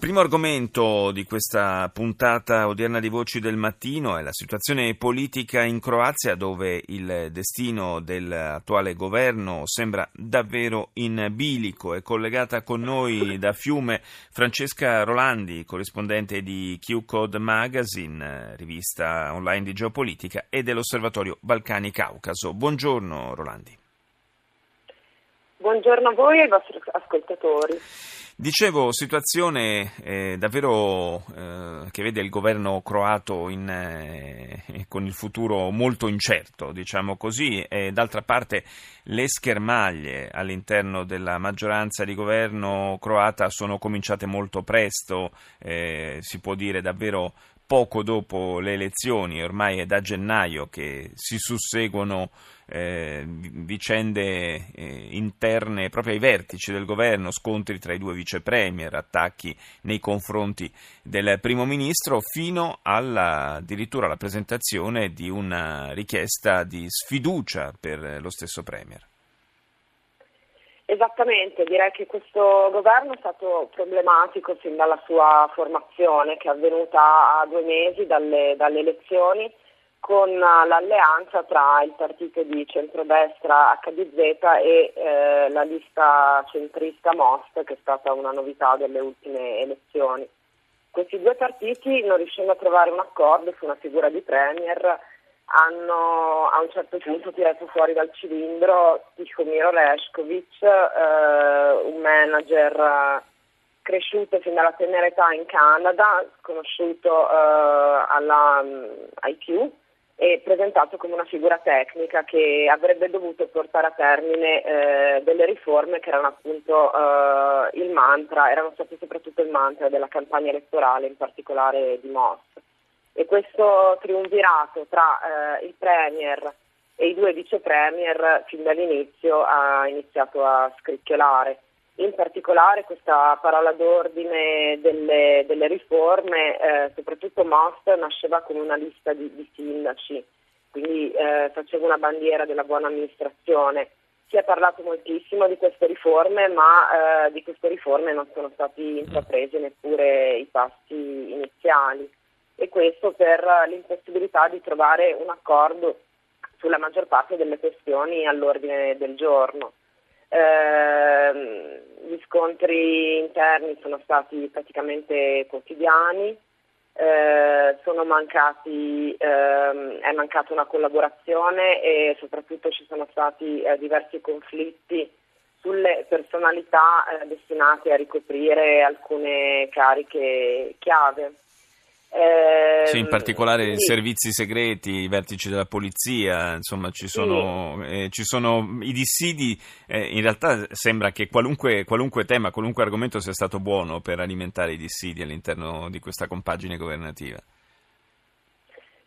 Primo argomento di questa puntata odierna di Voci del Mattino è la situazione politica in Croazia, dove il destino dell'attuale governo sembra davvero in bilico. È collegata con noi da Fiume Francesca Rolandi, corrispondente di QCode Magazine, rivista online di geopolitica, e dell'Osservatorio Balcani Caucaso. Buongiorno Rolandi. Buongiorno a voi e ai vostri ascoltatori. Dicevo, situazione davvero che vede il governo croato con il futuro molto incerto, diciamo così, e d'altra parte le schermaglie all'interno della maggioranza di governo croata sono cominciate molto presto, si può dire davvero poco dopo le elezioni. Ormai è da gennaio che si susseguono vicende interne proprio ai vertici del governo, scontri tra i due vicepremier, attacchi nei confronti del primo ministro, fino addirittura alla presentazione di una richiesta di sfiducia per lo stesso premier. Esattamente, direi che questo governo è stato problematico sin dalla sua formazione, che è avvenuta a 2 mesi dalle elezioni, con l'alleanza tra il partito di centrodestra HDZ e la lista centrista Most, che è stata una novità delle ultime elezioni. Questi due partiti, non riuscendo a trovare un accordo su una figura di premier, hanno a un certo punto tirato fuori dal cilindro Tihomir Orešković, un manager cresciuto fin dalla tenera età in Canada, sconosciuto ai più, e presentato come una figura tecnica che avrebbe dovuto portare a termine delle riforme che erano appunto erano state soprattutto il mantra della campagna elettorale, in particolare di Most. E questo triunvirato tra il premier e i due vicepremier fin dall'inizio ha iniziato a scricchiolare. In particolare questa parola d'ordine delle riforme, soprattutto Most, nasceva con una lista di sindaci, quindi faceva una bandiera della buona amministrazione. Si è parlato moltissimo di queste riforme, ma di queste riforme non sono stati intrapresi neppure i passi iniziali. E questo per l'impossibilità di trovare un accordo sulla maggior parte delle questioni all'ordine del giorno. Gli scontri interni sono stati praticamente quotidiani, è mancata una collaborazione e soprattutto ci sono stati diversi conflitti sulle personalità destinate a ricoprire alcune cariche chiave. Sì, in particolare i servizi segreti, i vertici della polizia, insomma ci sono i dissidi. In realtà sembra che qualunque tema, qualunque argomento sia stato buono per alimentare i dissidi all'interno di questa compagine governativa.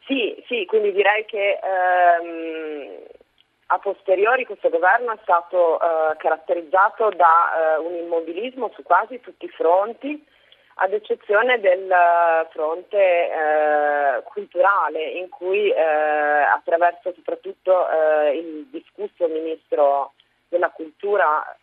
Sì, quindi direi che a posteriori questo governo è stato caratterizzato da un immobilismo su quasi tutti i fronti, ad eccezione del fronte culturale, in cui attraverso soprattutto il discusso ministro della cultura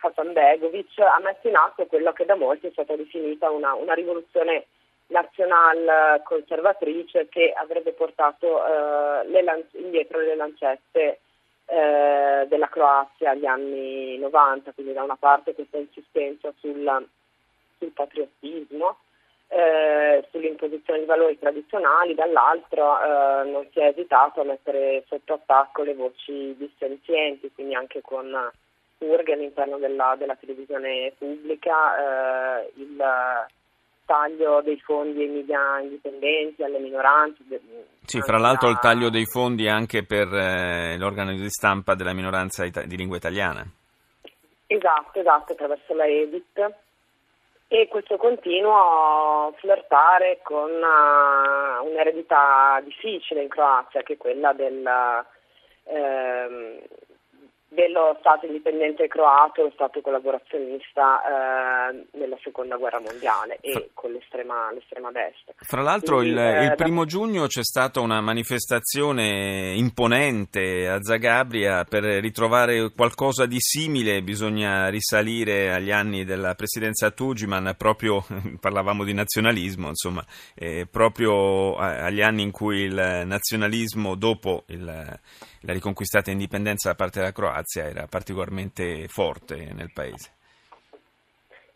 Hasan Begović ha messo in atto quello che da molti è stata definita una rivoluzione nazional conservatrice, che avrebbe portato indietro le lancette della Croazia agli anni 90, quindi da una parte questa insistenza sul patriottismo, sull'imposizione di valori tradizionali, dall'altro non si è esitato a mettere sotto attacco le voci dissenzienti, quindi anche con purghe all'interno della televisione pubblica, il taglio dei fondi ai media indipendenti, alle minoranze. Sì, fra l'altro il taglio dei fondi anche per l'organo di stampa della minoranza di lingua italiana. Esatto, attraverso la EDIT. E questo continuo flirtare con un'eredità difficile in Croazia, che è quella dello Stato indipendente croato, Stato collaborazionista nella seconda guerra mondiale e con l'estrema destra. Fra l'altro il primo giugno c'è stata una manifestazione imponente a Zagabria. Per ritrovare qualcosa di simile bisogna risalire agli anni della presidenza Tuđman, proprio parlavamo di nazionalismo, insomma, proprio agli anni in cui il nazionalismo dopo la riconquistata indipendenza da parte della Croazia era particolarmente forte nel paese.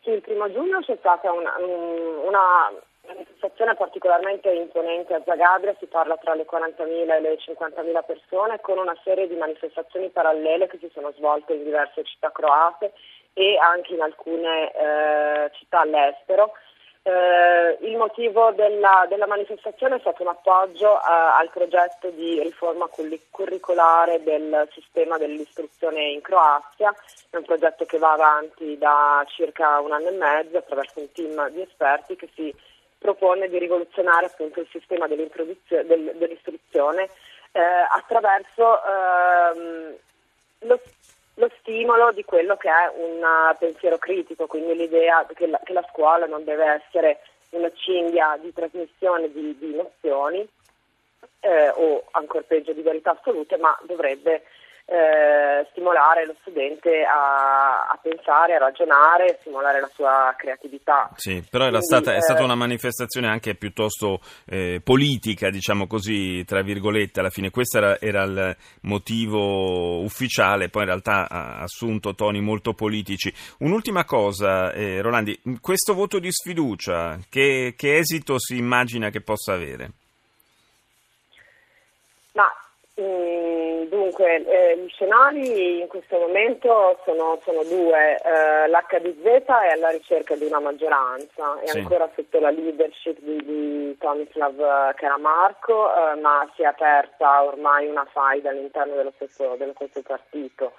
Sì, il primo giugno c'è stata una manifestazione particolarmente imponente a Zagabria, si parla tra le 40.000 e le 50.000 persone, con una serie di manifestazioni parallele che si sono svolte in diverse città croate e anche in alcune città all'estero. Il motivo della manifestazione è stato un appoggio al progetto di riforma curricolare del sistema dell'istruzione in Croazia. È un progetto che va avanti da circa un anno e mezzo attraverso un team di esperti che si propone di rivoluzionare appunto il sistema dell'istruzione attraverso lo stimolo di quello che è un pensiero critico, quindi l'idea che la scuola non deve essere una cinghia di trasmissione di nozioni o ancor peggio di verità assolute, ma dovrebbe stimolare lo studente a pensare, a ragionare, stimolare la sua creatività. Sì, però è stata una manifestazione anche piuttosto politica, diciamo così, tra virgolette. Alla fine questo era il motivo ufficiale, poi in realtà ha assunto toni molto politici. Un'ultima cosa, Rolandi, questo voto di sfiducia che esito si immagina che possa avere? Dunque, gli scenari in questo momento sono due, l'HDZ è alla ricerca di una maggioranza, è ancora sotto la leadership di Tomislav Karamarko, ma si è aperta ormai una faida all'interno dello stesso partito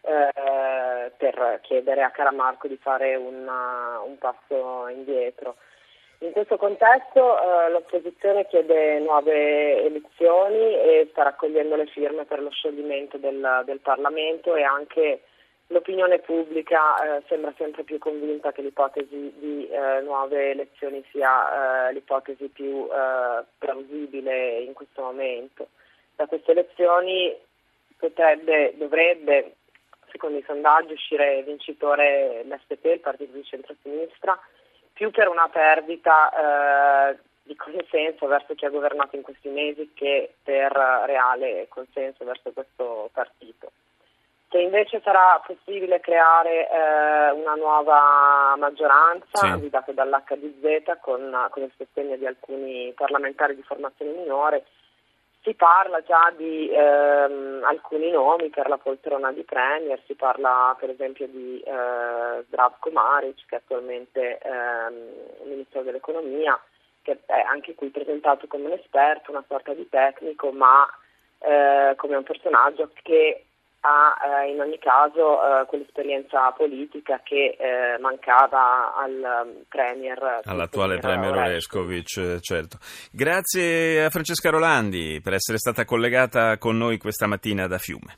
per chiedere a Karamarko di fare un passo indietro. In questo contesto l'opposizione chiede nuove elezioni e sta raccogliendo le firme per lo scioglimento del Parlamento, e anche l'opinione pubblica sembra sempre più convinta che l'ipotesi di nuove elezioni sia l'ipotesi più plausibile in questo momento. Da queste elezioni dovrebbe, secondo i sondaggi, uscire vincitore l'SPP, il partito di centrosinistra, più per una perdita di consenso verso chi ha governato in questi mesi che per reale consenso verso questo partito. Se invece sarà possibile creare una nuova maggioranza guidata dall'HDZ con il sostegno di alcuni parlamentari di formazione minore, si parla già di alcuni nomi per la poltrona di Premier, si parla per esempio di Zdravko Marić, che è attualmente Ministro dell'Economia, che è anche qui presentato come un esperto, una sorta di tecnico, ma come un personaggio che ha in ogni caso quell'esperienza politica che mancava al Premier. All'attuale Premier Orešković, certo. Grazie a Francesca Rolandi per essere stata collegata con noi questa mattina da Fiume.